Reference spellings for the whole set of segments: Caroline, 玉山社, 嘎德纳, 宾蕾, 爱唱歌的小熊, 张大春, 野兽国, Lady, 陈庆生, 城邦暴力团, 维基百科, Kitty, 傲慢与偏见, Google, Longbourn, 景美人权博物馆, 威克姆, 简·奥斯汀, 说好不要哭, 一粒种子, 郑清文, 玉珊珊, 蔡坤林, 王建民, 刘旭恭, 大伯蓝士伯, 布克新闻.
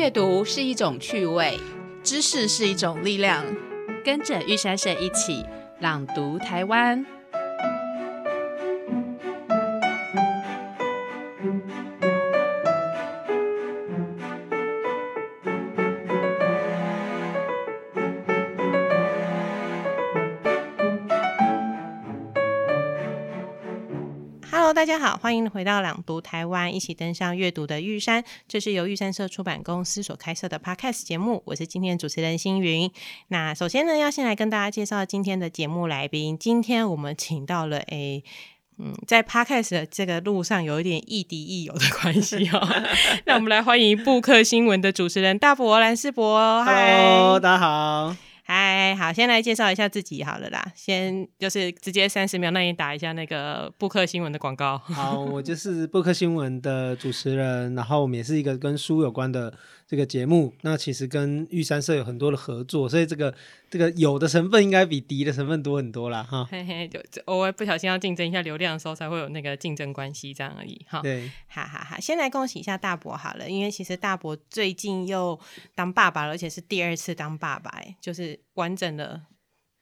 阅读是一种趣味，知识是一种力量。跟着玉珊珊一起朗读台湾。大家好，欢迎回到朗读台湾，一起登上阅读的玉山。这是由玉山社出版公司所开设的 Podcast 节目，我是今天的主持人星云。那首先呢，要先来跟大家介绍今天的节目来宾。今天我们请到了在 Podcast 的这个路上有一点亦敌亦友的关系哦。那我们来欢迎布克新闻的主持人大伯蓝士伯。Hello， 大家好。嗨，好，先来介绍一下自己好了啦，先就是直接30秒那你打一下那个布克新闻的广告。好，我就是布克新闻的主持人，然后我们也是一个跟书有关的这个节目，那其实跟玉山社有很多的合作，所以这个有的成分应该比敌的成分多很多啦哈。嘿嘿，就偶尔不小心要竞争一下流量的时候才会有那个竞争关系这样而已哈。对，哈哈哈，先来恭喜一下大伯好了，因为其实大伯最近又当爸爸了，而且是第2次当爸爸，就是完整的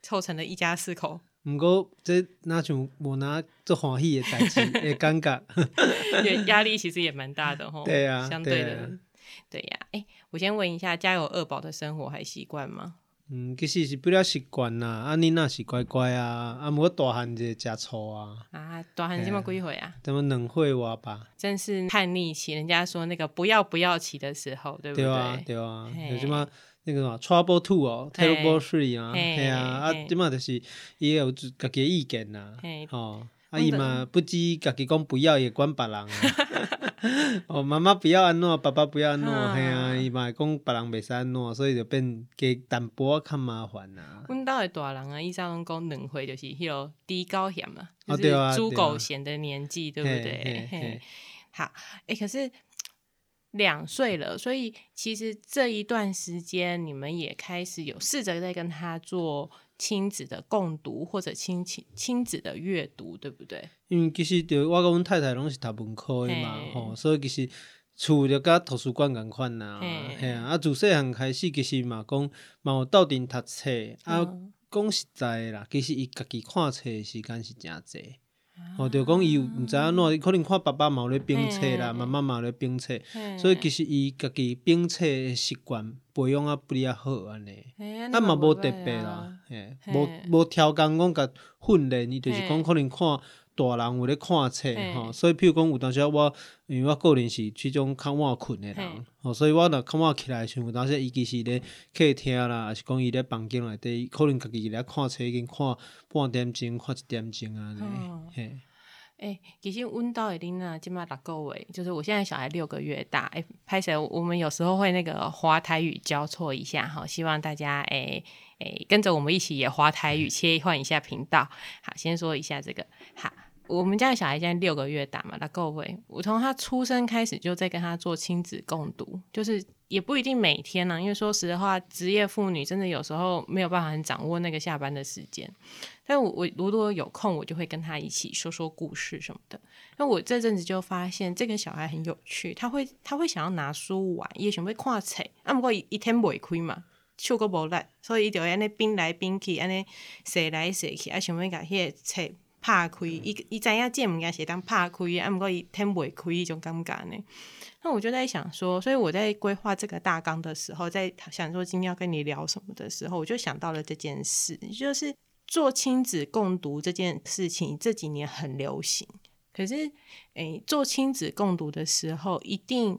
凑成了一家4口。不过这哪像我拿做欢喜的代志，也尴尬，压力其实也蛮大的吼。对啊，相对的。对呀、啊，我先问一下，家有二宝的生活还习惯吗？其实是不了习惯啦，啊，你那是乖乖啊，啊，我大汉就吃醋啊。啊，大汉现在几岁啊？怎么2岁外吧？真是叛逆期，人家说那个不要期的时候，对不对？对啊，对啊，有什么那个什么 Trouble 2 哦 ，Terrible 3 啊，对啊，啊，现在就是也有自己的意见啦，哦。啊，伊嘛不知家己讲不要，也管别人啊。哦，妈妈不要安怎，爸爸不要安怎，嘿啊，伊嘛讲别人袂使安怎，所以就变加淡薄较麻烦啊。阮兜的大人啊，伊常讲2岁就是迄落低高险嘛，就是猪狗嫌的年纪，对不对？好，可是2岁了，所以其实这一段时间，你们也开始有试着在跟他做亲子的共读或者亲子的阅读，对不对？因为其实就我跟阮太太拢是读文科的嘛，吼，所以其实厝就甲图书馆同款啦，嘿啊。啊，自细汉开始其实嘛讲，嘛有斗阵读册，啊，讲实在的啦，其实伊家己看册的时间是真侪。哦，就讲伊毋知影哪，可能看爸爸嘛有咧编册啦，妈妈嘛有咧编册，所以其实伊家己编册的习惯培养啊不哩啊好安尼，啊嘛无特别啦，嘿，无超工讲甲训练，伊就是讲可能看大人有咧看册吼，所以譬如讲有当时我，因为我个人是迄种较晚困的人，吼，所以我若较晚起来时，有当时伊其实咧客厅啦，还是讲伊咧房间内底，可能家己咧看册已经看半点钟，看1点钟啊，嘿。其实阮家的囡仔即满6个月，就是我现在小孩6个月大。拍摄我们有时候会那个华台语交错一下哈，希望大家跟着我们一起也华台语切换一下频道。好，先说一下这个好。我们家的小孩现在6个月大嘛，6个月，我从他出生开始就在跟他做亲子共读，就是也不一定每天啊，因为说实话，职业妇女真的有时候没有办法很掌握那个下班的时间。但我如果有空，我就会跟他一起说说故事什么的。那我这阵子就发现这个小孩很有趣，他会想要拿书玩，也想要看册，啊，不过一天袂开嘛。手又无力，所以伊就安尼变来变去，安尼踅来踅去，啊，想要甲迄个册拍开，伊知影这物件是当拍开，啊，不过伊听袂开迄种感觉呢。那我就在想说，所以我在规划这个大纲的时候，在想说今天要跟你聊什么的时候，我就想到了这件事，就是做亲子共读这件事情，这几年很流行。可是，做亲子共读的时候，一定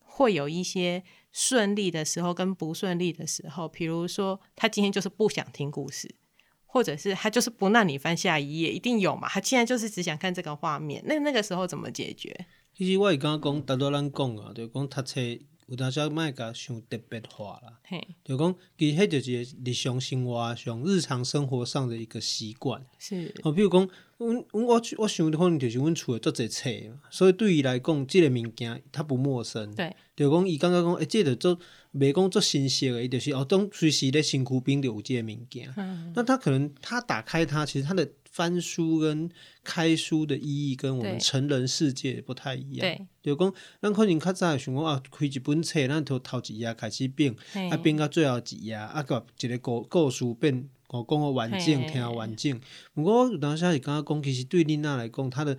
会有一些顺利的时候跟不顺利的时候，比如说他今天就是不想听故事，或者是他就是不让你翻下一页，一定有嘛，他现在就是只想看这个画面，那个时候怎么解决？其实我刚刚讲，我们讲啊，就讲读册有当时莫甲想特别化啦，就讲其实迄就是日常生活上、日常生活上的一个习惯。是，哦，比如讲，我想可能就是阮厝的足侪册，所以对伊来讲，这个物件他不陌生。对，就讲伊感觉讲，这个做袂讲做新鲜的，伊就是当随时咧身躯边就有这个物件。那他可能他打开它，其实他的翻书跟开书的意义跟我们成人世界不太一样，对，就是说咱可能以前想说啊，开一本册咱就头一页开始变啊，变到最后一页啊，一个故事变我讲个完整，听完整。不过有当时是感觉讲，其实对囡仔来讲，他的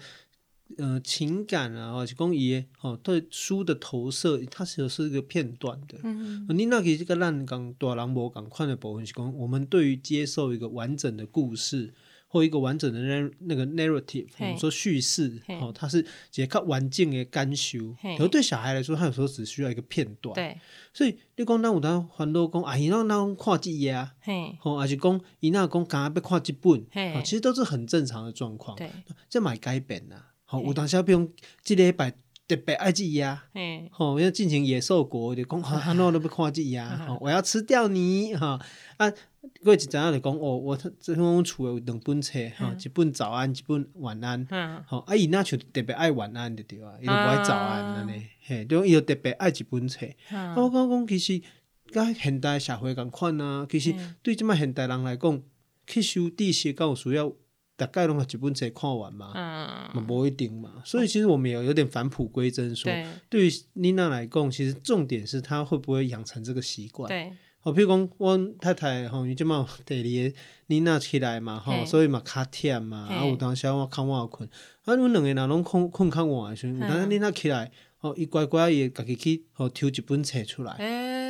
情感啊，或是讲伊个吼对书的投射，它是一个片段的。嗯，囡仔其实跟咱讲大人无共款的部分是讲，我们对于接受一个完整的故事或一个完整的那个 narrative， 我们说叙事，哦，它是一个较完整的感受。然后对小孩来说，他有时候只需要一个片段。对。所以你讲，咱有当烦恼讲啊，伊那拢看这页啊，吼，还是讲伊那讲刚刚要看这本，其实都是很正常的状况。对，这嘛改变啦。吼，有当时比如这礼拜特别爱这页啊，吼，要进行野兽国就讲啊，那都要看这页啊，我要吃掉你哈啊。过一阵仔就讲哦，我即种厝诶有两本册吼，一本早安，一本晚安。吼，啊伊那就特别爱晚安就对啊，伊就不爱早安安尼，嘿，对，伊就特别爱一本册。我讲其实甲现代社会共款啊，其实对即摆现代人来讲，吸收知识敢有需要大概拢一本册看完嘛，嘛无一定嘛。所以其实我们也有点返璞归真说，对于妮娜来讲，其实重点是她会不会养成这个习惯。对。好，譬如讲，阮太太吼，伊即马第二个囡仔起来嘛，吼，所以嘛较忝嘛，啊有当时我看我也困，啊阮两个人拢困较晚时，有当时囡仔起来，吼，伊乖乖伊家己去，吼抽一本册出来，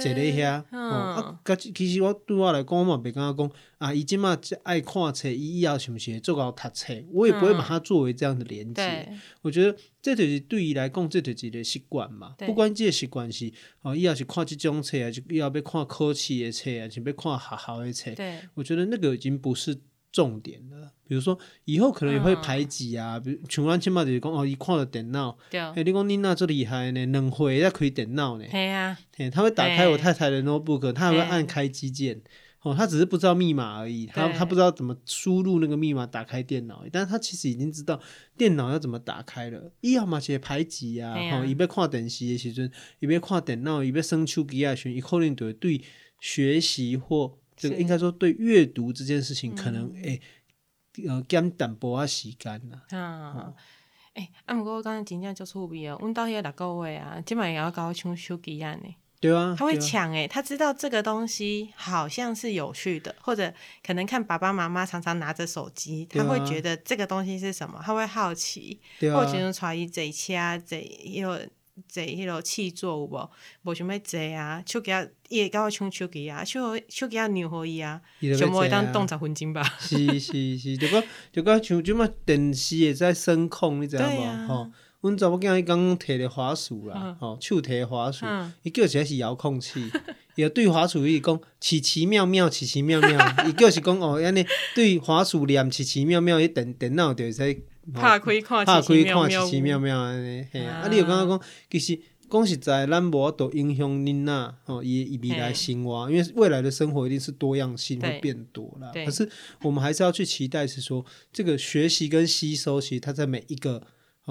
坐咧遐，吼，啊，其实我对我来讲，我嘛袂感觉讲，啊，伊即马爱看册，伊以后是毋是会做到读册？我也不会把它作为这样的连接。我觉得这就是对伊来讲，这就是一个习惯嘛。不管这个习惯是，哦，伊也是看这种册，还是伊也要看考试的册，还是要看学校的册。我觉得那个已经不是重点了。比如说，以后可能也会排挤啊，比如像咱现在就是讲，哦，伊看了电脑，哎，你讲你那这厉害呢，两岁才开电脑呢，对啊，他会打开我太太的 notebook， 他还会按开机键。哦，他只是不知道密码而已，他不知道怎么输入那个密码打开电脑，但是他其实已经知道电脑要怎么打开了。伊要嘛是排挤啊，吼，伊要看电视的时阵，伊要看电脑，伊要耍手机啊，伊可能就会对学习或这个应该说对阅读这件事情，可能会减淡薄啊时间啦。啊，不过我刚才真正足趣味哦，阮到遐6个月啊，即摆也要搞抢手机啊呢。对啊，他会抢欸，他知道这个东西好像是有趣的，或者可能看爸爸妈妈常常拿着手机，他会觉得这个东西是什么，他会好奇。对啊，我想带伊坐车，坐迄落汽座有无？无想要坐啊，手机啊，伊会甲我抢手机啊，手机啊让互伊啊，想无会当动10分钟吧。是，就讲像即马电视会在声控，你知道吗？吼。阮查某囝伊讲摕着滑鼠啦，吼，手提的滑鼠，伊叫起来是遥控器，伊对滑鼠伊讲奇奇妙妙，奇奇妙妙，伊叫是讲哦，安尼对滑鼠念奇奇妙妙，伊电脑就会使拍开看奇奇妙妙安尼，嘿啊！啊，你有感觉讲，其实讲实在，咱无法度影响囡仔吼，伊未来生活，因为未来的生活一定是多样性会变多啦。可是我们还是要去期待，是说这个学习跟吸收，其实它在每一个。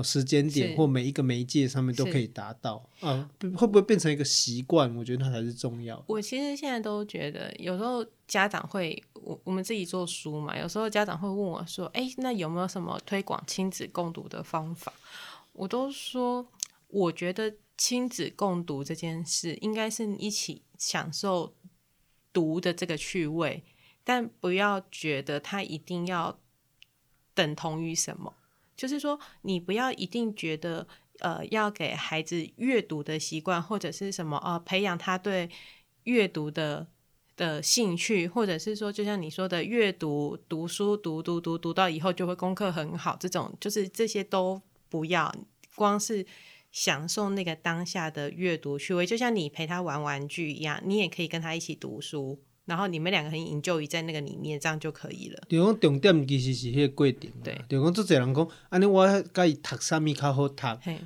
时间点或每一个媒介上面都可以达到啊，会不会变成一个习惯？我觉得它才是重要的。我其实现在都觉得，有时候家长会，我们自己做书嘛，有时候家长会问我说：“那有没有什么推广亲子共读的方法？”我都说，我觉得亲子共读这件事，应该是一起享受读的这个趣味，但不要觉得它一定要等同于什么。就是说你不要一定觉得要给孩子阅读的习惯或者是什么培养他对阅读的兴趣，或者是说就像你说的阅读读书读到以后就会功课很好，这种就是这些都不要，光是享受那个当下的阅读趣味，就像你陪他玩玩具一样，你也可以跟他一起读书，然后你们两个很enjoy在那个里面，这样就可以了。就是说重点其实是那个过程，就是说很多人说这样我跟他读什么比较好读，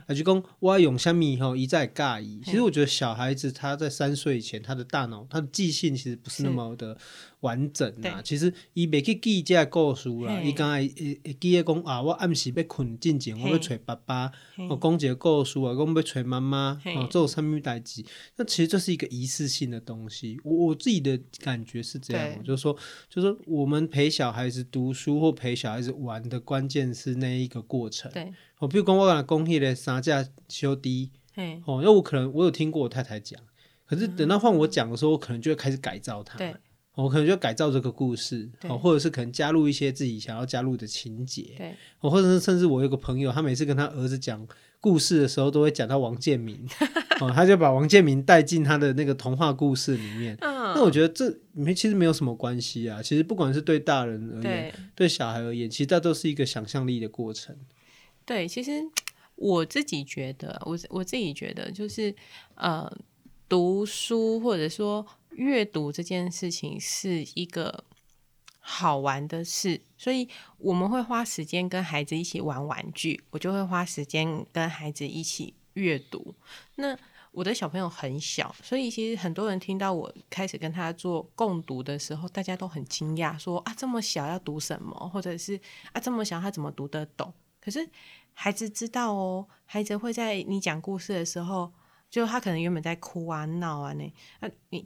还是说我用什么他才会喜欢。其实我觉得小孩子他在3岁以前，他的大脑他的记性其实不是那么的完整啊，其实伊袂去记这故事啦，伊刚才会记得讲啊，我暗时要困之前，我要找爸爸，我讲一个故事啊，讲要找妈妈，做什么代志。那其实这是一个仪式性的东西。我自己的感感觉是这样，我就说就是我们陪小孩子读书或陪小孩子玩的关键是那一个过程。对，比如说我讲那个三架小弟，因为我可能我有听过我太太讲，可是等到换我讲的时候，我可能就会开始改造他，对，我可能就改造这个故事，或者是可能加入一些自己想要加入的情节，对，或者是甚至我有个朋友，他每次跟他儿子讲故事的时候都会讲到王建民、他就把王建民带进他的那个童话故事里面那我觉得这其实没有什么关系啊，其实不管是对大人而言 对小孩而言，其实它都是一个想象力的过程。对，其实我自己觉得 我自己觉得就是读书或者说阅读这件事情是一个好玩的事，所以我们会花时间跟孩子一起玩玩具，我就会花时间跟孩子一起阅读。那我的小朋友很小，所以其实很多人听到我开始跟他做共读的时候，大家都很惊讶说啊这么小要读什么，或者是啊这么小他怎么读得懂。可是孩子知道哦，孩子会在你讲故事的时候，就他可能原本在哭啊闹啊呢，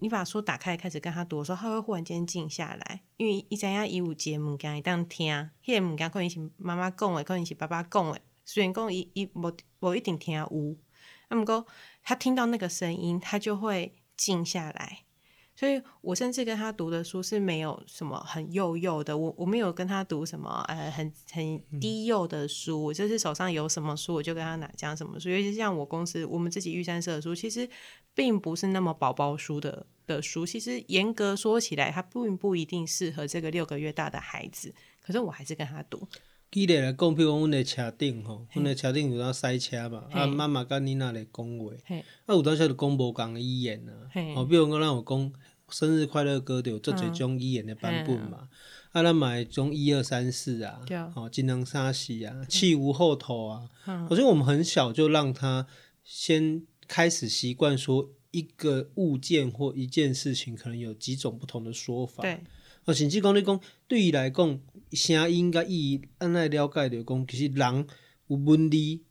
你把书打开开始跟他读的时候，他会忽然间静下来，因为他知道他有一个东西可以听，那个东西可能是妈妈讲的，可能是爸爸讲的，虽然说他不一定听有，不过他听到那个声音他就会静下来。所以我甚至跟他读的书是没有什么很幼的，我没有跟他读什么很低幼的书，我就是手上有什么书我就跟他讲什么书。尤其是像我公司我们自己玉山社的书，其实并不是那么宝宝书的书，其实严格说起来它并不一定适合这个6个月大的孩子，可是我还是跟他读。举例来讲，比如讲，阮的车顶吼，阮的车顶有当塞车嘛，啊妈妈甲囡仔来讲话，啊有当时就讲无同的语言啊，吼，比如讲，咱有讲生日快乐歌，就有足侪种语言的版本嘛，啊咱买种1、2、3、4啊，吼，1、2、3、4啊，7、5、后头啊，好像我们很小就让他先开始习惯说一个物件或一件事情可能有几种不同的说法。对。甚至讲你讲，对伊来讲，声音甲意义，按来了解着讲，其实人有文理，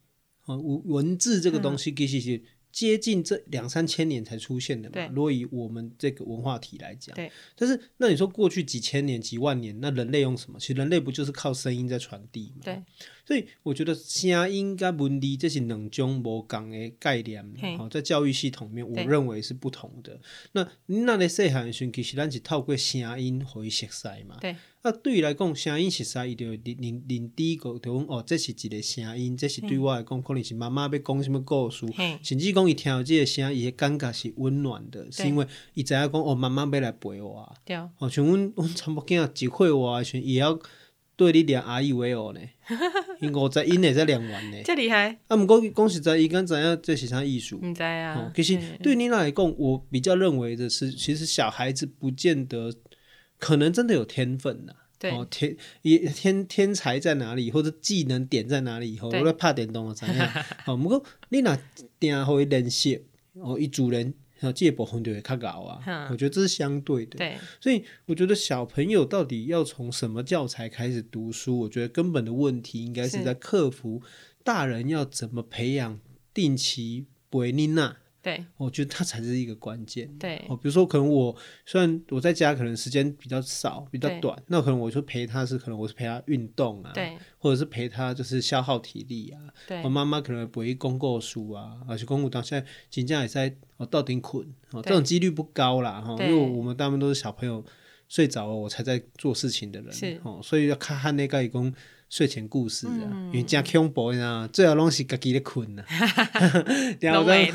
有文字这个东西，其实是接近这2、3千年才出现的嘛。如果以我们这个文化体来讲，但是那你说过去几千年、几万年，那人类用什么？其实人类不就是靠声音在传递嘛？对。所以我觉得声音跟文字这是两种不同的概念，在教育系统里面我认为是不同的。那你那在小孩的时候，其实我们是透过声音让他认识嘛。对。那对于来讲，声音认识，他就认知就说，哦，这是一个声音，这是对我来讲，可能是妈妈要讲什么故事，甚至说他听到这个声音，他的感觉是温暖的，是因为他知道说，哦，妈妈要来陪我。对。哦，像我查某囝一岁外的时候，也要对你念阿姨维欧呢，因50音会使念完呢，这厉害。啊，不过讲实在，伊敢知影这是啥艺术？唔知啊。其实对你来讲，我比较认为的是，其实小孩子不见得，可能真的有天分呐。对。哦，天才在哪里，或者技能点在哪里？以后我咧拍电动我知影。哦，不过你若定互伊练习，哦，伊主人。这部分就会比较高啊，我觉得这是相对的。对，所以我觉得小朋友到底要从什么教材开始读书，我觉得根本的问题应该是在克服大人要怎么培养定期陪囡仔。对，我觉得它才是一个关键。对，比如说可能我虽然我在家可能时间比较少比较短，那可能我就陪他是可能我是陪他运动啊，对，或者是陪他就是消耗体力啊。对，我妈妈可能陪他讲故事啊，而且讲我当下真正也在我到顶困，这种几率不高啦，因为我们大部分都是小朋友睡着了我才在做事情的人，是，所以要看汉那个一公。睡前故事啊，因为真恐怖啊，最后拢是家己咧困啊。然后咧，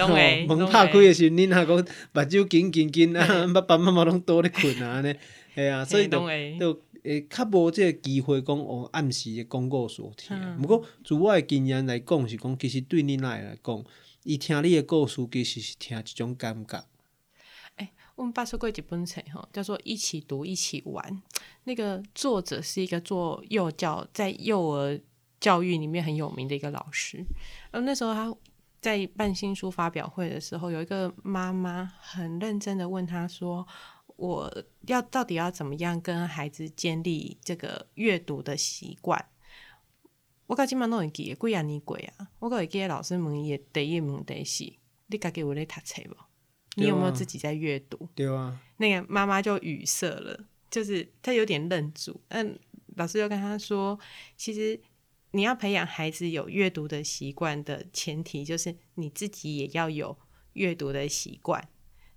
门拍开的时候，你那个目睭紧啊，爸爸妈妈拢倒咧困啊呢，系啊，所以就较无即个机会讲哦，暗时的广告所听。不过，自我的经验来讲是讲，其实对你来讲，伊听你的故事，其实是听一种感觉。我们爸说过一本册叫做《一起读一起玩》，那个作者是一个做幼教，在幼儿教育里面很有名的一个老师。那时候他在办新书发表会的时候，有一个妈妈很认真的问他说，我要到底要怎么样跟孩子建立这个阅读的习惯。我到现在都会记得几年过了，我还会记得老师问他的第一问题是，你自己有在读书吗？你有没有自己在阅读？对啊，那个妈妈就语塞了，就是她有点愣住。嗯，老师就跟她说，其实你要培养孩子有阅读的习惯的前提，就是你自己也要有阅读的习惯。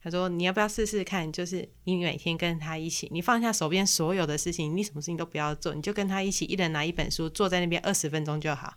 他说你要不要试试看，就是你每天跟他一起，你放下手边所有的事情，你什么事情都不要做，你就跟他一起，一人拿一本书，坐在那边20分钟就好。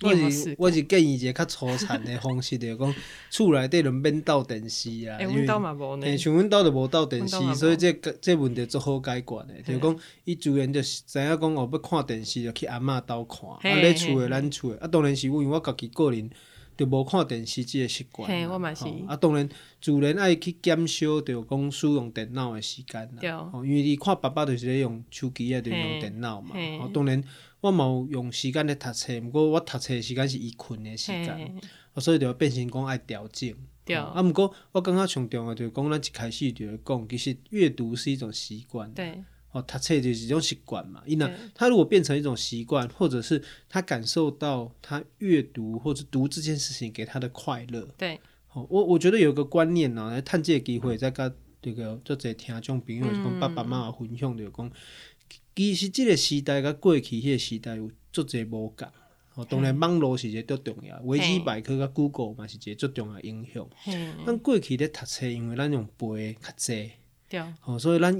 你有没有试过？我是建议一个较粗浅的方式，就是讲厝内底就免斗电视啦。因为阮兜嘛无呢。像阮兜就无斗电视，所以这问题足好解决的，就是讲伊自然就知影讲哦，要看电视就去阿嬷兜看，啊咧厝的咱厝的，啊当然是因为我家己个人。就无看电视即个习惯，嘿，我嘛是。啊，当然，自然爱去减少，就讲使用电脑的时间啦。对。哦，因为伊看爸爸就是咧用手机啊，就是用电脑嘛。哦，当然，我嘛有用时间咧读册，毋过我读册时间是伊困的时间，所以就变成讲爱调整。对。啊，毋过我感觉上重要就是讲，咱一开始就是讲，其实阅读是一种习惯。对。哦，读册就是一种习惯嘛。因为他如果变成一种习惯，或者是他感受到他阅读或者读这件事情给他的快乐。对，哦，我觉得有一个观念啊，来趁这个机会再跟这个做者听众朋友讲爸爸妈妈分享，就是讲，其实这个时代甲过去迄个时代有做者无共。哦，当然网络是一个最重要，维基百科甲 Google 嘛是一个最重要的影响。咱过去咧读册，因为咱用背较济。哦，所以咱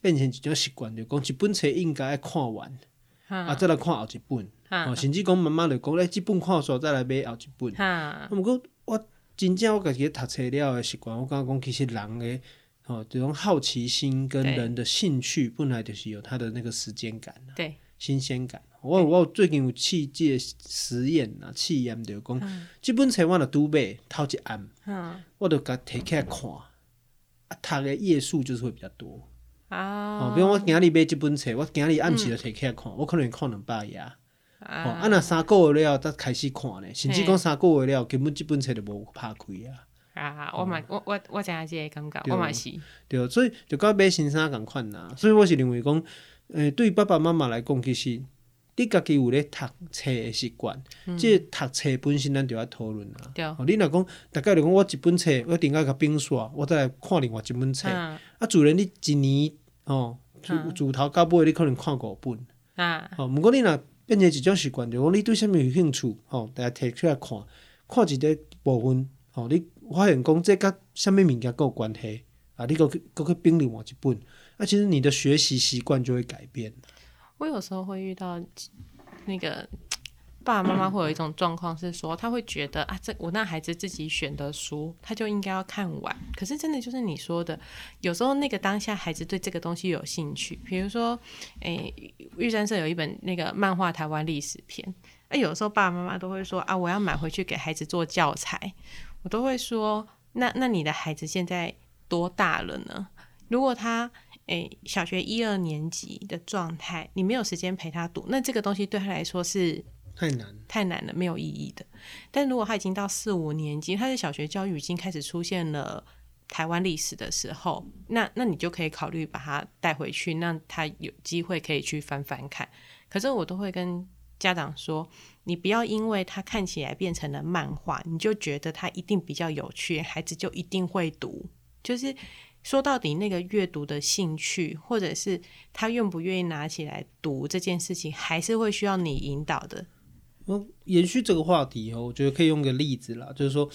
变成一种习惯，就讲一本册应该要看完，啊，再来看后一本。哦，甚至讲妈妈就讲，这本看煞再来买后一本。啊，不过我真正我家己读册了的习惯，我感觉讲其实人的哦，这种好奇心跟人的兴趣本来就是有它的那个时间感，对，新鲜感。我最近有试这实验啊，试验就讲，这本册我若拄买头一暗，我就甲摕起来看。读的页数就是会比较多啊，哦，比如我今日买这本册，我今日暗时就摕起来看，我可能看200页，啊，若3个月了才开始看呢，甚至讲3个月了，根本这本册就无拍开啊。啊，我嘛，我知影这个感觉，我嘛是。对，所以就甲买新衫同款呐。所以我是认为讲，对爸爸妈妈来讲，其实你家己有咧读册的习惯，即读册本身咱就要讨论啦。对，你若讲大概就讲我一本册，我顶下甲并刷，我再来看另外一本册。啊，自然你一年哦，自头到尾你可能看5本。啊，哦，不过你若变成一种习惯，就讲你对啥物有兴趣，哦，大家摕出来看，看一个部分，哦，你发现讲这甲啥物物件佫有关系，啊，你佫去并另外一本，啊，其实你的学习习惯就会改变。我有时候会遇到那个爸爸妈妈会有一种状况是说，他会觉得啊，我那孩子自己选的书，他就应该要看完。可是真的就是你说的，有时候那个当下孩子对这个东西有兴趣，比如说，玉山社有一本那个漫画台湾历史篇，有时候爸爸妈妈都会说啊，我要买回去给孩子做教材，我都会说，那你的孩子现在多大了呢？如果他小学1、2年级的状态，你没有时间陪他读，那这个东西对他来说是太难了，没有意义的。但如果他已经到4、5年级，他的小学教育已经开始出现了台湾历史的时候，那你就可以考虑把他带回去，让他有机会可以去翻翻看。可是我都会跟家长说，你不要因为他看起来变成了漫画，你就觉得他一定比较有趣，孩子就一定会读。就是说到底，那个阅读的兴趣，或者是他愿不愿意拿起来读这件事情，还是会需要你引导的。延续这个话题哦，我觉得可以用个例子啦，就是说，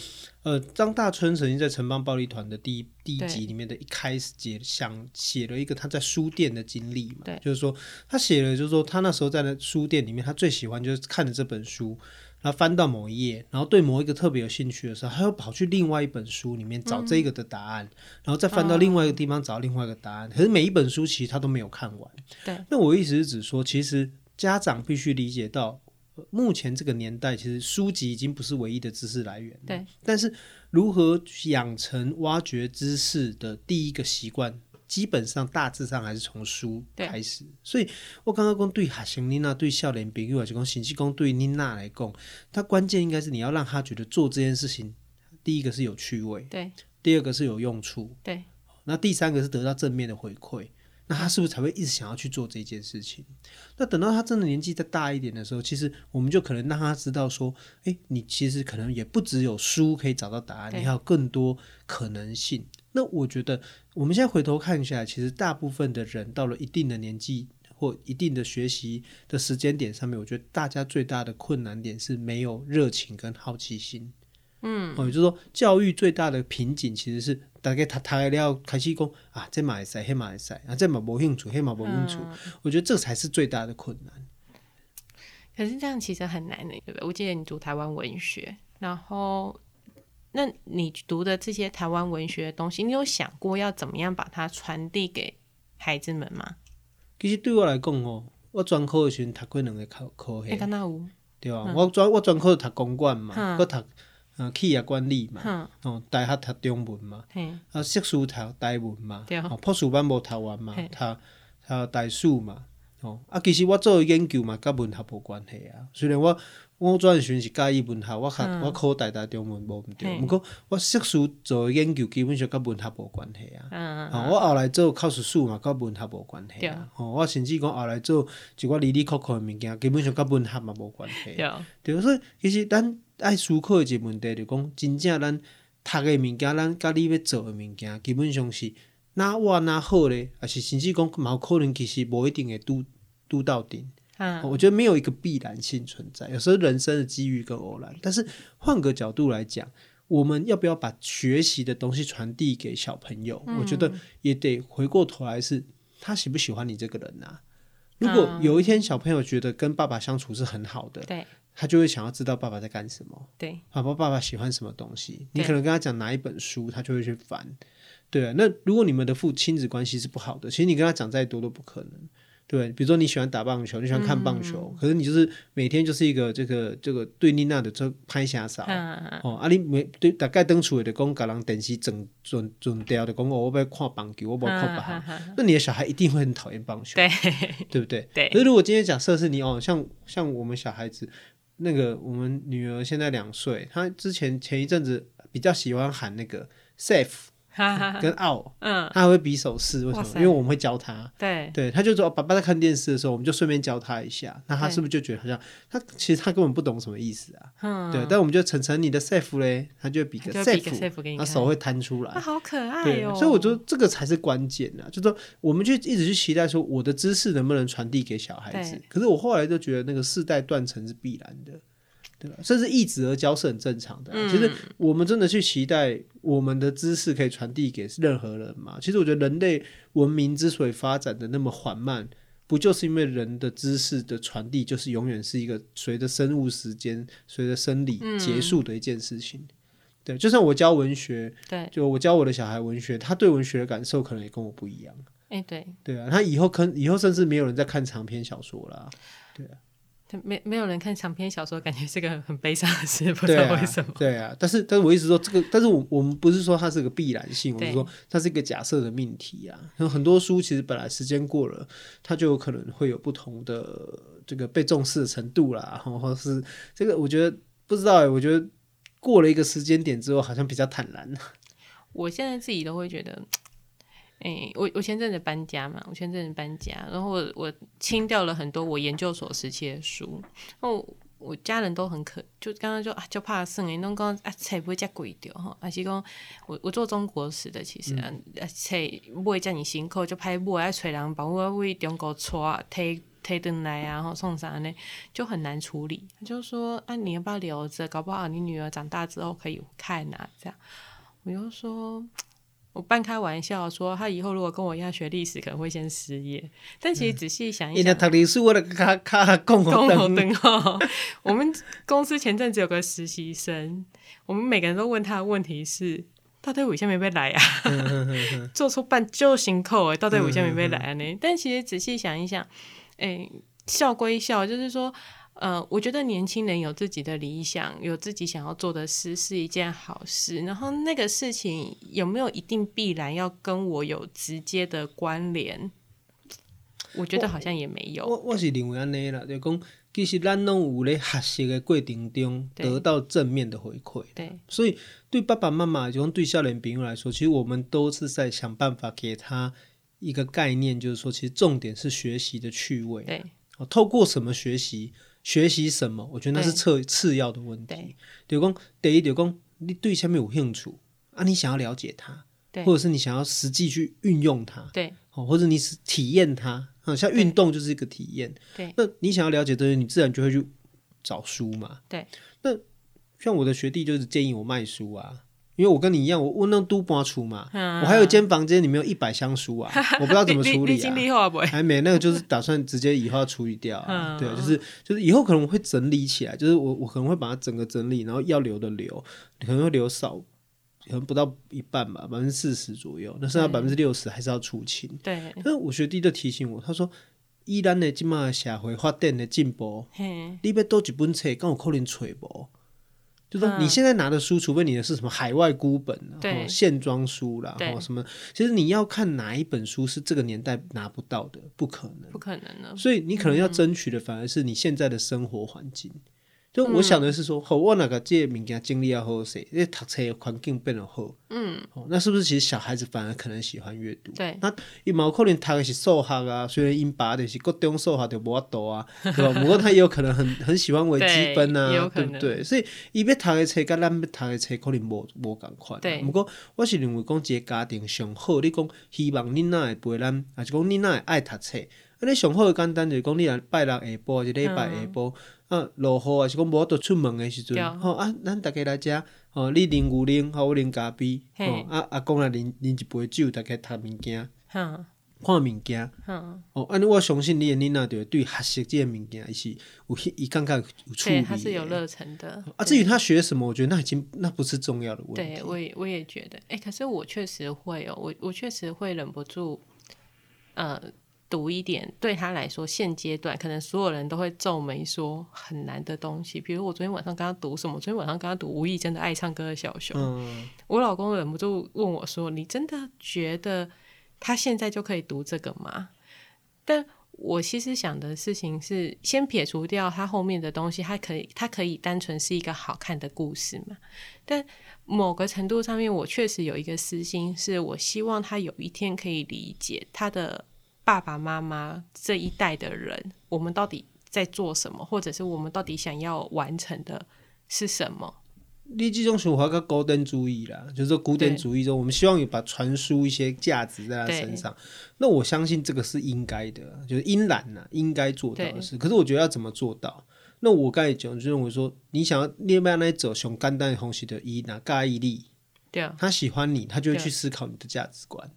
张大春曾经在《城邦暴力团》的第一集里面的一开始写了一个他在书店的经历嘛，就是说他写了，就是说他那时候在书店里面，他最喜欢就是看了这本书。然后翻到某一页，然后对某一个特别有兴趣的时候，他又跑去另外一本书里面找这个的答案，然后再翻到另外一个地方找另外一个答案，可是每一本书其实他都没有看完。对，那我意思是指说，其实家长必须理解到，目前这个年代其实书籍已经不是唯一的知识来源了。对，但是如何养成挖掘知识的第一个习惯，基本上大致上还是从书开始，所以我刚刚说对学生囡仔、对少年朋友，还是讲甚至讲对囡仔来讲，他关键应该是你要让他觉得做这件事情，第一个是有趣味，对；第二个是有用处，对；那第三个是得到正面的回馈。那他是不是才会一直想要去做这件事情？那等到他真的年纪再大一点的时候，其实我们就可能让他知道说，哎，你其实可能也不只有书可以找到答案，你还有更多可能性。那我觉得我们现在回头看下来，其实大部分的人到了一定的年纪或一定的学习的时间点上面，我觉得大家最大的困难点是没有热情跟好奇心。嗯，也就是说教育最大的瓶颈其实是大家读了开始说啊，这也可以，那也可以，啊，这也没兴趣，那也没兴趣，我觉得这才是最大的困难。可是这样其实很难的，对不对？我记得你读台湾文学，然后那你读的这些台湾文学的东西，你有想过要怎么样把它传递给孩子们吗？其实对我来讲，我专科的时候读过两个科系，敢那有？对啊，我专科读公管嘛，佮读企业管理嘛，大学读中文嘛，硕士读台文嘛，博士班无读完嘛，读台史嘛，其实我做研究嘛，甲文学无关系啊。虽然我转学是教伊文学，我考台中文无毋对，毋过我硕士做研究基本上甲文学无关系啊。我后来做考试数嘛，甲文学无关系啊。我甚至讲后来做一寡离离扣扣的物件，基本上甲文学嘛无关系。对，所以其实咱爱思考一个问题，就讲真正咱读的物件，咱甲你要做的物件，基本上是哪活哪好咧，也是甚至讲嘛有可能其实无一定会拄到顶。我觉得没有一个必然性存在，有时候人生的机遇跟偶然。但是换个角度来讲，我们要不要把学习的东西传递给小朋友，我觉得也得回过头来是他喜不喜欢你这个人啊。如果有一天小朋友觉得跟爸爸相处是很好的，对，他就会想要知道爸爸在干什么，对，爸爸喜欢什么东西，你可能跟他讲哪一本书他就会去翻。对啊，那如果你们的亲子关系是不好的，其实你跟他讲再多都不可能。对，比如说你喜欢打棒球，你喜欢看棒球，可是你就是每天就是一个这个对你那的这拍下手，你每对大概登出的讲，把人电视整掉的讲，我要看棒球，我不看棒球，那你的小孩一定会很讨厌棒球，对不对？对。可是如果今天假设是你像我们小孩子，那个我们女儿现在2岁，她前一阵子比较喜欢喊那个 safe。跟傲，他还会比手势，为什么？因为我们会教他，对，他就说，爸爸在看电视的时候，我们就顺便教他一下，那他是不是就觉得好像他其实他根本不懂什么意思啊？对，但我们就晨你的 safe 嘞，他就会比个 safe， 他手会摊出来，好可爱哦。对，所以我觉得这个才是关键啊，就是说我们就一直去期待说我的知识能不能传递给小孩子，可是我后来就觉得那个世代断层是必然的。对吧？甚至一子而教是很正常的，其实我们真的去期待我们的知识可以传递给任何人嘛？其实我觉得人类文明之所以发展的那么缓慢，不就是因为人的知识的传递就是永远是一个随着生物时间随着生理结束的一件事情。对，就像我教文学，对，就我教我的小孩文学，他对文学的感受可能也跟我不一样。对啊，他以后甚至没有人在看长篇小说啦。对啊，没有人看长篇小说，感觉是个很悲伤的事，不知道为什么。对啊，但是我一直说这个，但是我们不是说它是个必然性，我是说它是一个假设的命题啊。很多书其实本来时间过了，它就有可能会有不同的这个被重视的程度啦，然后是这个我觉得不知道我觉得过了一个时间点之后，好像比较坦然。我现在自己都会觉得。我前阵子搬家嘛，然后我清掉了很多我研究所时期的书，然后我家人都很就刚刚就啊就怕算的，拢讲啊册买遮贵着吼，还是讲我做中国史的，其实啊册买遮尼辛苦，就歹买，爱找人帮我为中国推回来啊，然后送啥呢，就很难处理。他就说啊，你要不要留着？搞不好你女儿长大之后可以看啊，这样。我就说。我半开玩笑说，他以后如果跟我一样学历史，可能会先失业。但其实仔细想一想，他读历史，我的卡共和灯哦。我们公司前阵子有个实习生，我们每个人都问他的问题是：到底为什么没来啊？做出办就辛苦哎，到底为什么没来啊？呢？但其实仔细想一想，笑归笑，就是说。我觉得年轻人有自己的理想，有自己想要做的事是一件好事，然后那个事情有没有一定必然要跟我有直接的关联，我觉得好像也没有。我是认为安尼啦，就讲其实咱拢有咧学习的过程中得到正面的回馈，对，所以对爸爸妈妈，就对少年朋友来说，其实我们都是在想办法给他一个概念，就是说其实重点是学习的趣味。对，透过什么学习，学习什么，我觉得那是次要的问题。对，就是说第一，就是说你对什么有兴趣啊，你想要了解它，或者是你想要实际去运用它，对，或者你是体验它，像运动就是一个体验。对，那你想要了解这些，你自然就会去找书嘛。对，那像我的学弟就是建议我卖书啊，因为我跟你一样，我那都搬出嘛、嗯，我还有一间房间里面有100箱书啊，我不知道怎么处理啊。你还没，那个就是打算直接以后要处理掉啊。嗯、对，就是以后可能会整理起来，就是我可能会把它整个整理，然后要留的留，可能会留少。可能不到一半吧，40%左右，那剩下60%还是要出清。对，那我学弟就提醒我，他说依咱的现在的社会发展的进步，你要多一本册，敢有可能找无？就是说你现在拿的书，除非你的是什么海外孤本、啊、线装书啦，什么，其实你要看哪一本书是这个年代拿不到的，不可能，不可能的。所以你可能要争取的，反而是你现在的生活环境。就我想的是说，好，我哪个这物件经历要好些，这读册环境变得好，嗯、哦，那是不是其实小孩子反而可能喜欢阅读？对，那伊毛可能读的是数学啊，虽然因爸的是各种数学就无法度啊，对吧？不过他也有可能很喜欢微积分啊， 对不对？所以伊要读的册跟咱要读的册可能无同款。对，不过我是认为讲一个家庭上好，你讲希望你哪会陪咱，还是讲你哪会爱读册？那上好的简单就是讲，你若拜六下晡，或者礼拜下晡。啊，落雨啊，是讲无得出门的时阵，吼、哦、啊，咱大家来遮，吼、哦，你啉牛奶，吼、哦、我啉咖啡，吼、哦、啊阿公来啉一杯酒，大家读物件，看物件，哦，安尼我相信你的囡仔就对学习这个物件，伊是有伊感觉有趣味，他是有热忱的。啊，至于他学什么，我觉得那不是重要的问题。对，我也觉得，哎、欸，可是我确实会哦，我确实会忍不住，读一点对他来说现阶段可能所有人都会皱眉说很难的东西，比如我昨天晚上跟他读什么，昨天晚上跟他读吴艺珍的《爱唱歌的小熊》，我老公忍不住问我说你真的觉得他现在就可以读这个吗？但我其实想的事情是先撇除掉他后面的东西，他可以单纯是一个好看的故事嘛。但某个程度上面我确实有一个私心，是我希望他有一天可以理解他的爸爸妈妈这一代的人，我们到底在做什么，或者是我们到底想要完成的是什么？你这种想法叫古典主义啦，就是说古典主义中，我们希望有把传输一些价值在他身上。那我相信这个是应该的，就是应然啦，应该做到的事。可是我觉得要怎么做到？那我刚才讲就认为说，你想要另外那走最简单的方式的伊哪介意你，对啊，他喜欢你，他就会去思考你的价值观。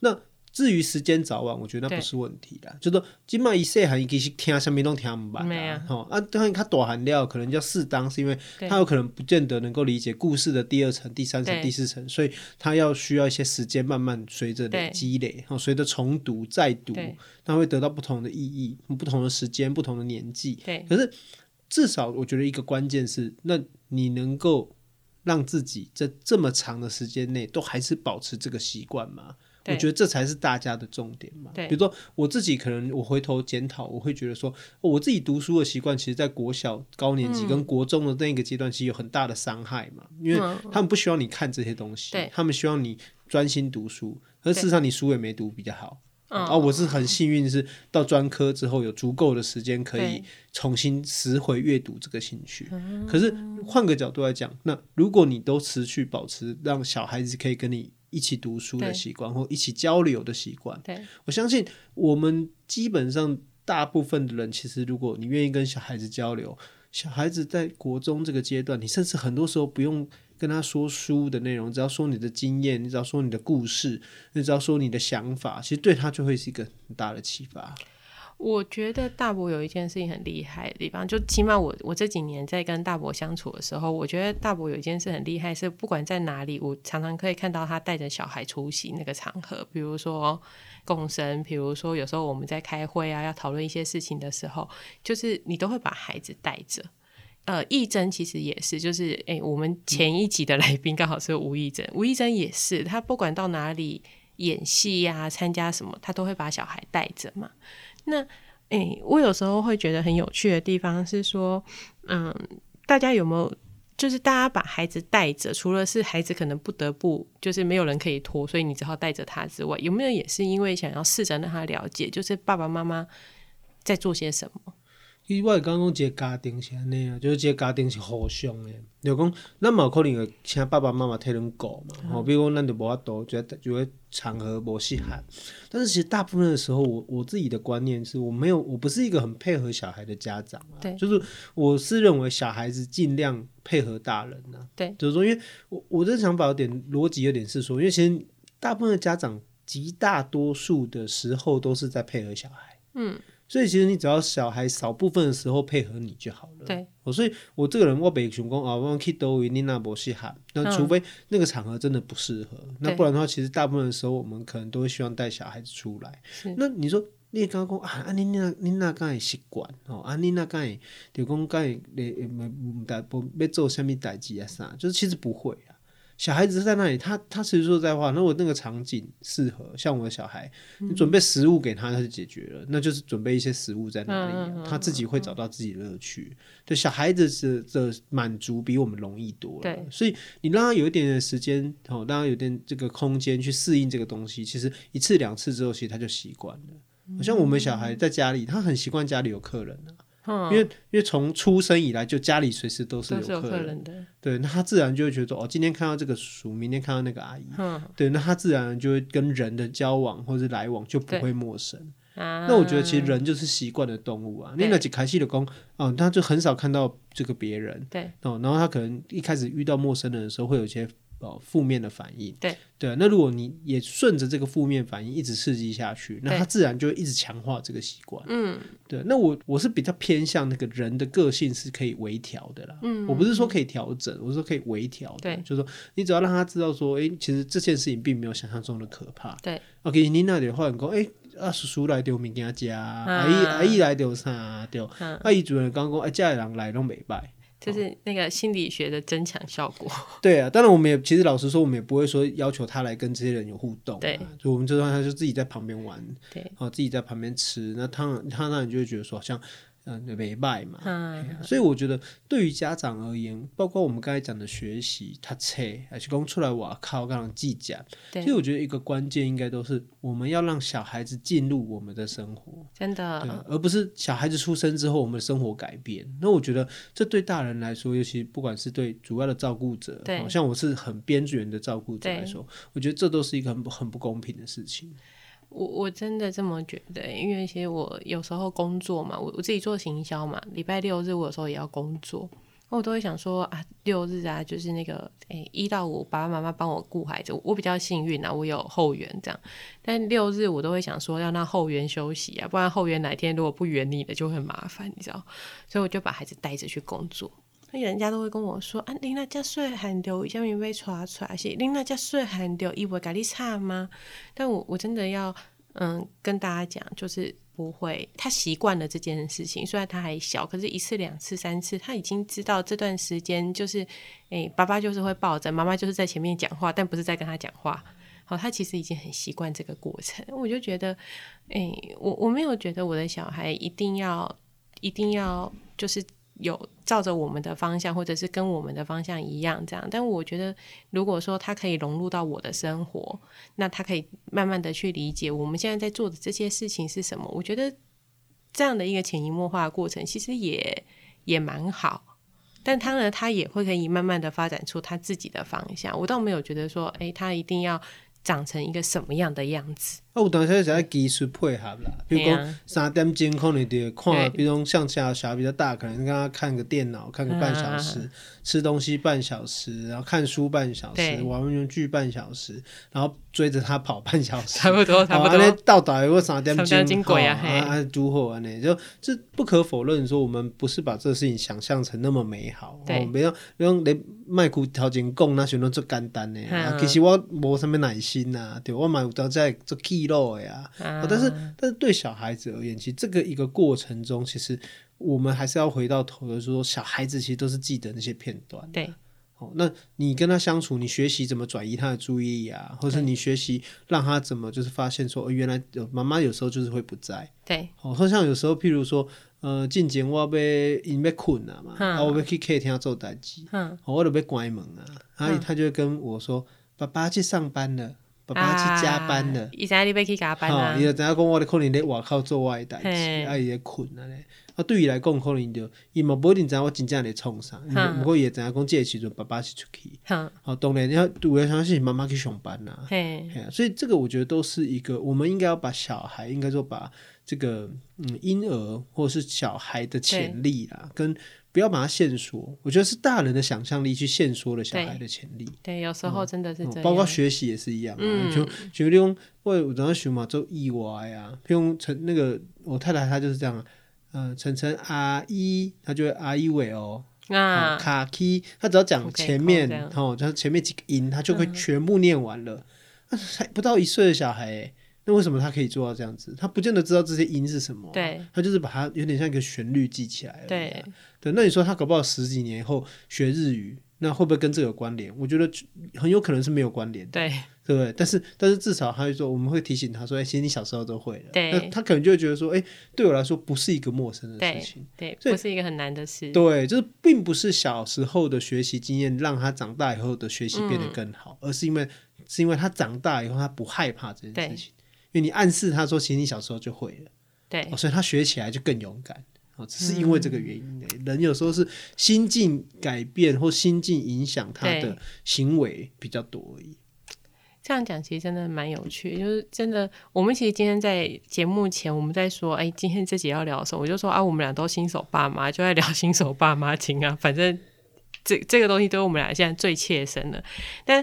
那至于时间早晚，我觉得那不是问题啦。就是说，现在他小孩其实听什么都听不懂啦。啊，当然他大汉了，可能叫适当，是因为他有可能不见得能够理解故事的第二层、第三层、第四层，所以他需要一些时间，慢慢随着积累，随着重读、再读，他会得到不同的意义、不同的时间、不同的年纪。可是至少我觉得一个关键是，那你能够让自己在这么长的时间内都还是保持这个习惯吗？我觉得这才是大家的重点嘛。比如说我自己可能我回头检讨，我会觉得说、哦、我自己读书的习惯其实在国小高年级跟国中的那个阶段其实有很大的伤害嘛，因为他们不希望你看这些东西，他们希望你专心读书，可是事实上你书也没读比较好。我是很幸运是到专科之后有足够的时间可以重新拾回阅读这个兴趣。可是换个角度来讲，那如果你都持续保持让小孩子可以跟你一起读书的习惯，或一起交流的习惯，我相信我们基本上大部分的人，其实如果你愿意跟小孩子交流，小孩子在国中这个阶段，你甚至很多时候不用跟他说书的内容，只要说你的经验，你只要说你的故事，你只要说你的想法，其实对他就会是一个很大的启发。我觉得大伯有一件事情很厉害的地方，就起码我这几年在跟大伯相处的时候，我觉得大伯有一件事很厉害，是不管在哪里，我常常可以看到他带着小孩出席那个场合，比如说共生，比如说有时候我们在开会啊，要讨论一些事情的时候，就是你都会把孩子带着。义珍其实也是，就是我们前一集的来宾刚好是吴义珍，吴义珍也是，他不管到哪里演戏啊，参加什么，他都会把小孩带着嘛。那我有时候会觉得很有趣的地方是说，大家有没有就是大家把孩子带着，除了是孩子可能不得不就是没有人可以拖，所以你只好带着他之外，有没有也是因为想要试着让他了解就是爸爸妈妈在做些什么？其实我会讲一个家庭是安尼啊，就是这个家庭是互相的，就讲咱嘛有可能会请爸爸妈妈替咱顾嘛，吼、比如讲咱就无法度，觉得场合无适合。但是其实大部分的时候，我自己的观念是我不是一个很配合小孩的家长啊，对，就是我是认为小孩子尽量配合大人啊，对，就是说，因为我这想法有点逻辑，有点是说，因为其实大部分的家长极大多数的时候都是在配合小孩，嗯。所以其实你只要小孩少部分的时候配合你就好了。对，所以我这个人我没想说啊，我去哪里你哪不适合，那除非那个场合真的不适合，那不然的话，其实大部分的时候我们可能都会希望带小孩子出来。那你说你刚刚说啊，你哪敢会习惯哦？啊，你哪敢会就讲敢会要做什么代志啊？啥？就是其实不会啊。小孩子在那里，他其实说在话，那我那个场景适合，像我的小孩，你准备食物给他，他就解决了，那就是准备一些食物在哪里，他自己会找到自己的乐趣。对，小孩子的满足比我们容易多了。对，所以你让他有一点的时间，哦，让他有点这个空间去适应这个东西，其实一次两次之后，其实他就习惯了。好像我们小孩在家里，他很习惯家里有客人啊。因为从出生以来就家里随时都是有客人的，对，那他自然就会觉得哦，今天看到这个叔，明天看到那个阿姨，对，那他自然就会跟人的交往或者来往就不会陌生。那我觉得其实人就是习惯的动物啊，你那一开始就说哦，他就很少看到这个别人，对，哦，然后他可能一开始遇到陌生人的时候会有一些负面的反应，对对，那如果你也顺着这个负面反应一直刺激下去，那它自然就会一直强化这个习惯。嗯，对，那我是比较偏向那个人的个性是可以微调的啦。嗯，我不是说可以调整，我是说可以微调的，就是说你只要让他知道说，哎，其实这件事情并没有想象中的可怕。对 ，OK， 你那里话你讲，哎。啊，叔叔来就物件食，阿姨来就啥对，阿姨主人讲讲，哎，家人来拢袂歹。就是那个心理学的增强效果，对啊，当然我们也其实老实说我们也不会说要求他来跟这些人有互动，啊，对，就我们就让他就自己在旁边玩，对，哦，自己在旁边吃，那他当然就会觉得说好像没败嘛，所以我觉得对于家长而言，包括我们刚才讲的学习读册还是说出来外口跟人计较，其实我觉得一个关键应该都是我们要让小孩子进入我们的生活，真的，对，而不是小孩子出生之后我们的生活改变。那我觉得这对大人来说，尤其不管是对主要的照顾者，哦，像我是很边缘的照顾者来说，我觉得这都是一个很不公平的事情。我真的这么觉得，因为其实我有时候工作嘛，我自己做行销嘛，礼拜六日我有时候也要工作，我都会想说啊，六日啊，就是那个1到5爸爸妈妈帮我顾孩子，我比较幸运啊，我有后援这样，但六日我都会想说要让后援休息啊，不然后援哪天如果不圆你的就很麻烦，你知道，所以我就把孩子带着去工作。那人家都会跟我说啊，你那家睡寒流，下面被抓出来是，你那家睡寒流，伊会给你差吗？但我真的要跟大家讲，就是不会，他习惯了这件事情，虽然他还小，可是一次、两次、三次，他已经知道这段时间就是，爸爸就是会抱着，妈妈就是在前面讲话，但不是在跟他讲话。好，他其实已经很习惯这个过程，我就觉得，我没有觉得我的小孩一定要就是。有照着我们的方向或者是跟我们的方向一样这样，但我觉得如果说他可以融入到我的生活，那他可以慢慢的去理解我们现在在做的这些事情是什么，我觉得这样的一个潜移默化的过程其实也蛮好，但他也会可以慢慢的发展出他自己的方向，我倒没有觉得说他一定要长成一个什么样的样子。有当时是要技术配合啦，比如说3点钟可能就看，比如说像小孩比较大，可能跟他看个电脑看个半小时，吃东西半小时，然后看书半小时，玩玩具半小时，然后追着他跑半小时，差不多。那到达有个3点钟过呀，如何啊？呢，就不可否认说，我们不是把这事情想象成那么美好，对，没有用你麦克头前讲那想到最简单呢，其实我无什么耐心呐，对，我嘛有当在做记录。但是对小孩子而言，其实这个一个过程中，其实我们还是要回到头的说，小孩子其实都是记得那些片段。对，那你跟他相处，你学习怎么转移他的注意力啊，或是你学习让他怎么就是发现说，原来妈妈有时候就是会不在。对，好，像有时候譬如说进前我因要困了嘛，我要去客厅做代志，我就要关门啊，然后他就跟我说：“爸爸去上班了，爸爸去加班了。”他知道你要去加班啊，他就知道我可能在外面做我的代志，他在困了。对他来讲，可能就他也不一定知道我真正在做什么，不过他也知道说这个时候爸爸是出去，当然有的相信妈妈去上班啊，所以这个我觉得都是一个我们应该要把小孩，应该说把这个婴儿或是小孩的潜力啦，跟不要把它限缩，我觉得是大人的想象力去限缩了小孩的潜力。 对，有时候真的是这样，包括学习也是一样啊，像你说我有时候想嘛做意外啊，譬如那个我太太她就是这样啊，晨晨阿姨她就会阿姨喂哦啊，卡基她只要讲前面前面几个音她就会全部念完了，才不到1岁的小孩欸，那为什么他可以做到这样子？他不见得知道这些音是什么，对，他就是把它有点像一个旋律记起来了，对对。那你说他搞不好10几年后学日语，那会不会跟这个有关联？我觉得很有可能是没有关联，对对不对？但是至少他会说，我们会提醒他说，其实你小时候都会了，对。那他可能就会觉得说，对我来说不是一个陌生的事情，对，对，不是一个很难的事，对，就是并不是小时候的学习经验让他长大以后的学习变得更好，而是因为他长大以后他不害怕这件事情。因为你暗示他说其实你小时候就会了，对，所以他学起来就更勇敢，只是因为这个原因人有时候是心境改变或心境影响他的行为比较多而已。这样讲其实真的蛮有趣，就是真的我们其实今天在节目前我们在说今天这集要聊什么，我就说我们俩都新手爸妈，就在聊新手爸妈情啊，反正这个东西对我们俩现在最切身了。但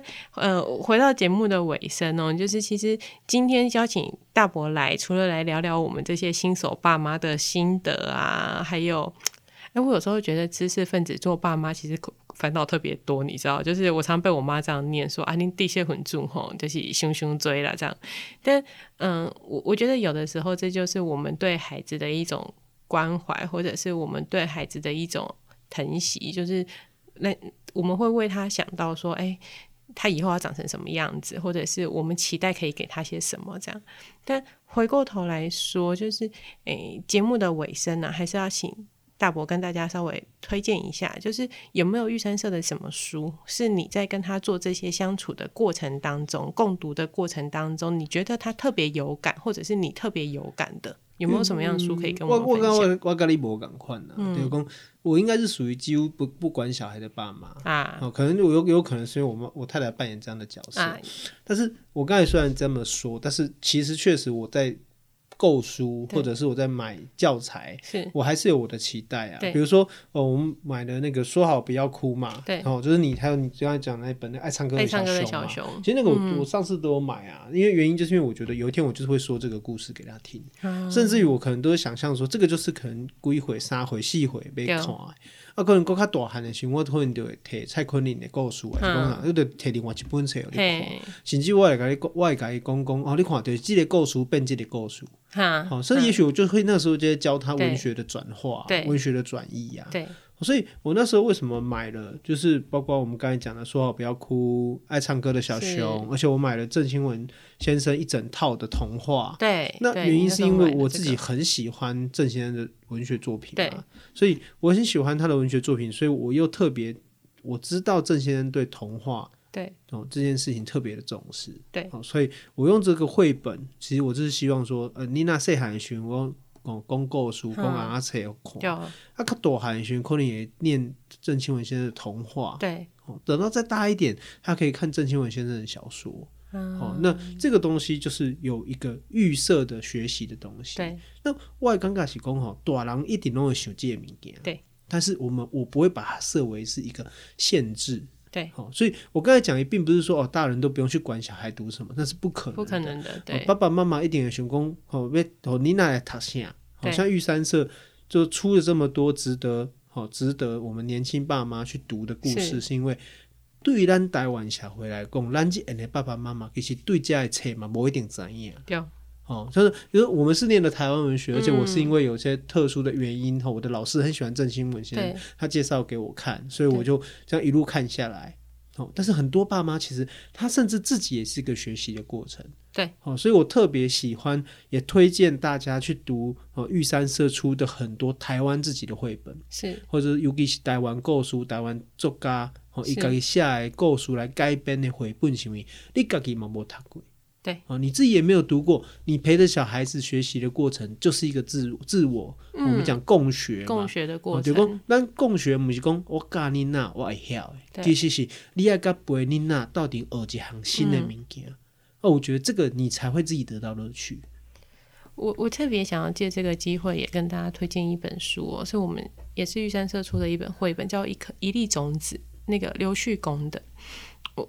回到节目的尾声哦，就是其实今天邀请大伯来，除了来聊聊我们这些新手爸妈的心得啊，还有我有时候觉得知识分子做爸妈其实烦恼特别多，你知道，就是我常被我妈这样念说啊，你地些混住吼，就是凶追啦这样。但我觉得有的时候这就是我们对孩子的一种关怀，或者是我们对孩子的一种疼惜，就是那我们会为他想到说他以后要长成什么样子，或者是我们期待可以给他些什么这样。但回过头来说，就是节目的尾声啊，还是要请大伯跟大家稍微推荐一下，就是有没有育姗社的什么书是你在跟他做这些相处的过程当中，共读的过程当中，你觉得他特别有感，或者是你特别有感的，有没有什么样的书可以跟我们分享？我跟你不一样啊，就是说我应该是属于几乎不管小孩的爸妈啊，可能我有可能是因为我太太扮演这样的角色啊。但是我刚才虽然这么说，但是其实确实我在购书或者是我在买教材，我还是有我的期待啊。比如说我们买的那个说好不要哭嘛，对，就是你还有你刚才讲的那本爱唱歌的小熊嘛，其实那个我上次都有买啊，因为原因就是因为我觉得有一天我就是会说这个故事给他听，甚至于我可能都会想象说这个就是可能几回三回四回被看啊，可能更加大汉的时候我可能就会拿蔡坤林的故事，还是说我就拿另外一本书给你看，甚至我会跟他说你看就是这个故事变这个故事，甚至也许我就会那时候就会教他文学的转化，文学的转译啊。对，所以我那时候为什么买了，就是包括我们刚才讲的说好不要哭，爱唱歌的小熊，而且我买了郑清文先生一整套的童话，对，那原因是因为我自己很喜欢郑先生的文学作品嘛，所以我很喜欢他的文学作品，所以我又特别我知道郑先生对童话对这件事情特别的重视，对所以我用这个绘本，其实我就是希望说你如果小孩的时候我讲故事讲阿册有看，啊，较大汉的时候可能也念郑清文先生的童话，对等到再大一点他可以看郑清文先生的小说，那这个东西就是有一个预设的学习的东西。对，那我的感觉是说大人一定都会想这个东西，对，但是我不会把它设为是一个限制，对所以我刚才讲也并不是说大人都不用去管小孩读什么，那是不可能的对爸爸妈妈一定也想说要你哪来读什么，好像育姗社就出了这么多值得我们年轻爸妈去读的故事，是因为对于咱台湾社会来说，我们这样的爸爸妈妈其实对这些册也不一定知道，对就是我们是念的台湾文学，而且我是因为有些特殊的原因我的老师很喜欢郑清文先生，他介绍给我看，所以我就这样一路看下来，哦，但是很多爸妈其实他甚至自己也是一个学习的过程，对，哦，所以我特别喜欢也推荐大家去读玉山社出的很多台湾自己的绘本，是，或者尤其是台湾故事，台湾作家他自己写的故事来改编的绘本，是因为你自己也没读过，对，哦，你自己也没有读过，你陪着小孩子学习的过程就是一个自我、嗯，我们讲共学嘛，共学的过程，就是咱共学不是说我教你哪我会晓的，其实是你要陪你哪到底学一项新的东西，嗯，哦，我觉得这个你才会自己得到乐趣。我特别想要借这个机会也跟大家推荐一本书，哦，是我们也是玉山社出的一本绘本，叫一粒种子，那个刘旭恭的。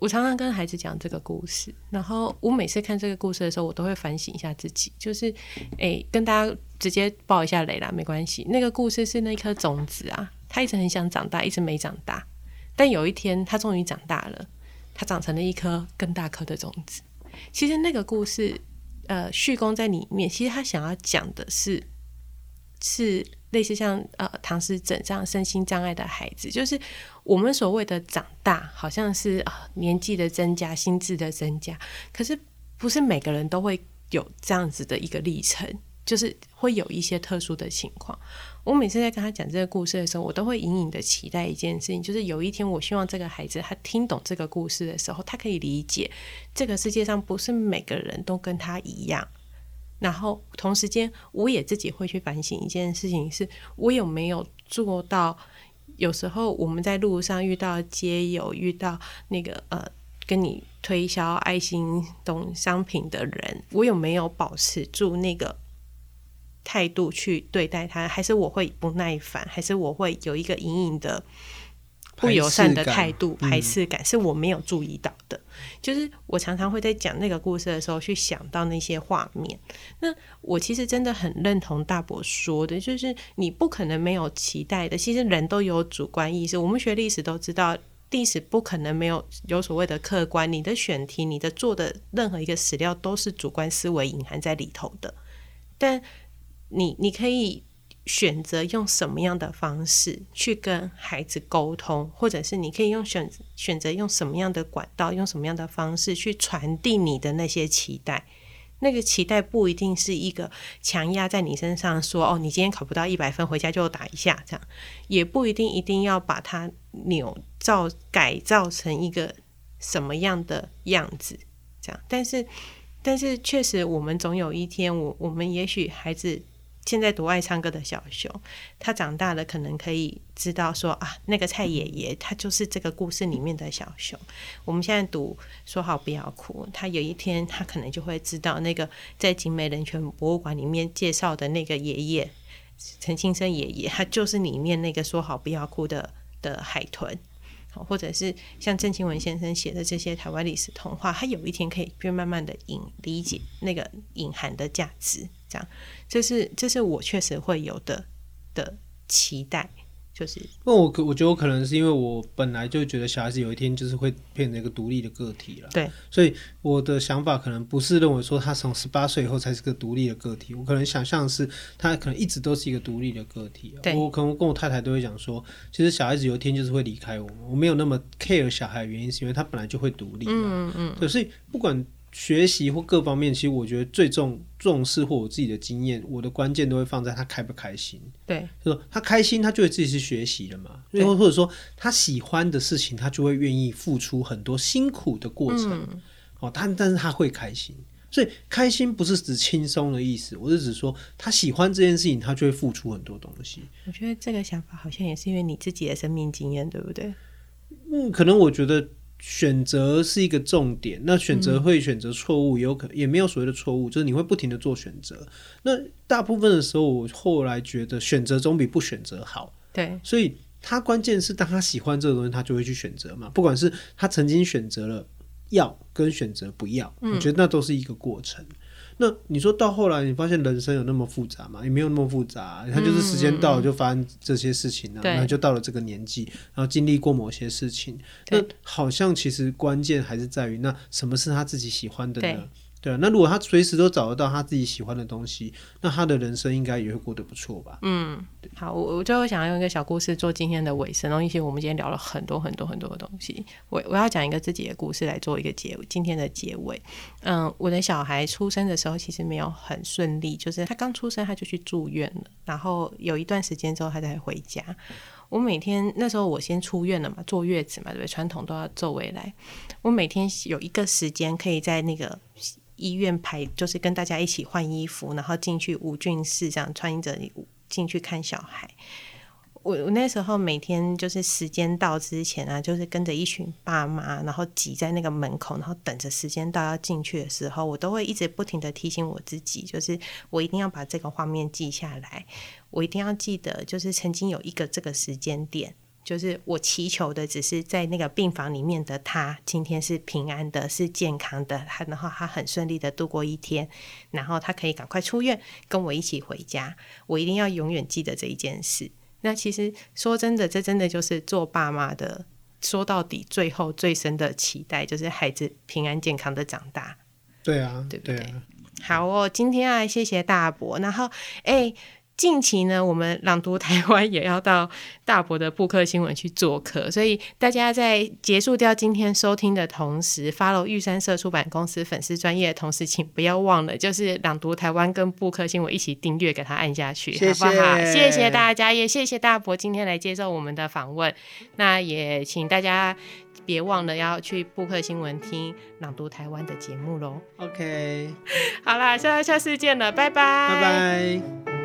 我常常跟孩子讲这个故事，然后我每次看这个故事的时候我都会反省一下自己，就是跟大家直接爆一下雷啦，没关系。那个故事是那颗种子啊，他一直很想长大，一直没长大，但有一天他终于长大了，他长成了一颗更大颗的种子。其实那个故事旭恭在里面其实他想要讲的是类似像唐氏症这样身心障碍的孩子，就是我们所谓的长大好像是年纪的增加，心智的增加，可是不是每个人都会有这样子的一个历程，就是会有一些特殊的情况。我每次在跟他讲这个故事的时候，我都会隐隐的期待一件事情，就是有一天我希望这个孩子他听懂这个故事的时候，他可以理解这个世界上不是每个人都跟他一样，然后同时间我也自己会去反省一件事情，是我有没有做到有时候我们在路上遇到街友，遇到那个跟你推销爱心懂商品的人，我有没有保持住那个态度去对待他，还是我会不耐烦，还是我会有一个隐隐的不友善的态度，排斥感是我没有注意到的。就是我常常会在讲那个故事的时候去想到那些画面。那我其实真的很认同大伯说的，就是你不可能没有期待的，其实人都有主观意识，我们学历史都知道历史不可能没有所谓的客观，你的选题，你的做的任何一个史料都是主观思维隐含在里头的，但你可以选择用什么样的方式去跟孩子沟通，或者是你可以用选择用什么样的管道，用什么样的方式去传递你的那些期待。那个期待不一定是一个强压在你身上说，哦，你今天考不到100分回家就打一下，这样也不一定要把它改造成一个什么样的样子，这样。但是确实我们总有一天，我们也许孩子现在多爱唱歌的小熊，他长大了可能可以知道说，啊，那个蔡爷爷他就是这个故事里面的小熊。我们现在读说好不要哭，他有一天他可能就会知道那个在景美人权博物馆里面介绍的那个爷爷陈庆生爷爷，他就是里面那个说好不要哭的海豚。或者是像郑清文先生写的这些台湾历史童话，他有一天可以去慢慢的理解那个隐含的价值，这样。这是我确实会有的期待，就是我觉得我可能是因为我本来就觉得小孩子有一天就是会变成一个独立的个体了，对，所以我的想法可能不是认为说他从18岁以后才是个独立的个体，我可能想象是他可能一直都是一个独立的个体，对，我可能跟我太太都会讲说，其实小孩子有一天就是会离开我们，我没有那么 care 小孩的原因是因为他本来就会独立，对，所以不管学习或各方面，其实我觉得最重视或我自己的经验，我的关键都会放在他开不开心。对，就是他开心，他就会自己去学习了嘛。或者说他喜欢的事情，他就会愿意付出很多辛苦的过程。但是他会开心，所以开心不是指轻松的意思，我是指说他喜欢这件事情，他就会付出很多东西。我觉得这个想法好像也是因为你自己的生命经验，对不对？可能我觉得。选择是一个重点，那选择会选择错误，也没有所谓的错误，就是你会不停的做选择。那大部分的时候，我后来觉得选择总比不选择好。对，所以他关键是当他喜欢这个东西，他就会去选择嘛。不管是他曾经选择了要跟选择不要，我觉得那都是一个过程。那你说到后来你发现人生有那么复杂吗？也没有那么复杂啊，它就是时间到了就发生这些事情啊，然后就到了这个年纪，然后经历过某些事情，那好像其实关键还是在于那什么是他自己喜欢的呢？对啊，那如果他随时都找得到他自己喜欢的东西，那他的人生应该也会过得不错吧。嗯，好，我最后想要用一个小故事做今天的尾声，然后一些我们今天聊了很多很多很多的东西，我要讲一个自己的故事来做一个今天的结尾。嗯，我的小孩出生的时候其实没有很顺利，就是他刚出生他就去住院了，然后有一段时间之后他才回家。我每天那时候我先出院了嘛，坐月子嘛，对不对？传统都要坐回来。我每天有一个时间可以在那个医院排，就是跟大家一起换衣服，然后进去无菌室，这样穿着进去看小孩。我那时候每天就是时间到之前啊，就是跟着一群爸妈，然后挤在那个门口，然后等着时间到要进去的时候，我都会一直不停的提醒我自己，就是我一定要把这个画面记下来，我一定要记得，就是曾经有一个这个时间点，就是我祈求的只是在那个病房里面的他今天是平安的，是健康的，然后他很顺利的度过一天，然后他可以赶快出院跟我一起回家，我一定要永远记得这一件事。那其实说真的，这真的就是做爸妈的说到底最后最深的期待，就是孩子平安健康的长大。对啊，对不对？对啊。好哦，今天啊谢谢大伯，然后近期呢我们朗读台湾也要到大伯的布克新闻去做客，所以大家在结束掉今天收听的同时 follow 玉山社出版公司粉丝专页的同时，请不要忘了就是朗读台湾跟布克新闻一起订阅给他按下去，谢谢，好不好？谢谢大家，也谢谢大伯今天来接受我们的访问，那也请大家别忘了要去布克新闻听朗读台湾的节目咯。 OK， 好啦，下次见了，拜拜拜拜。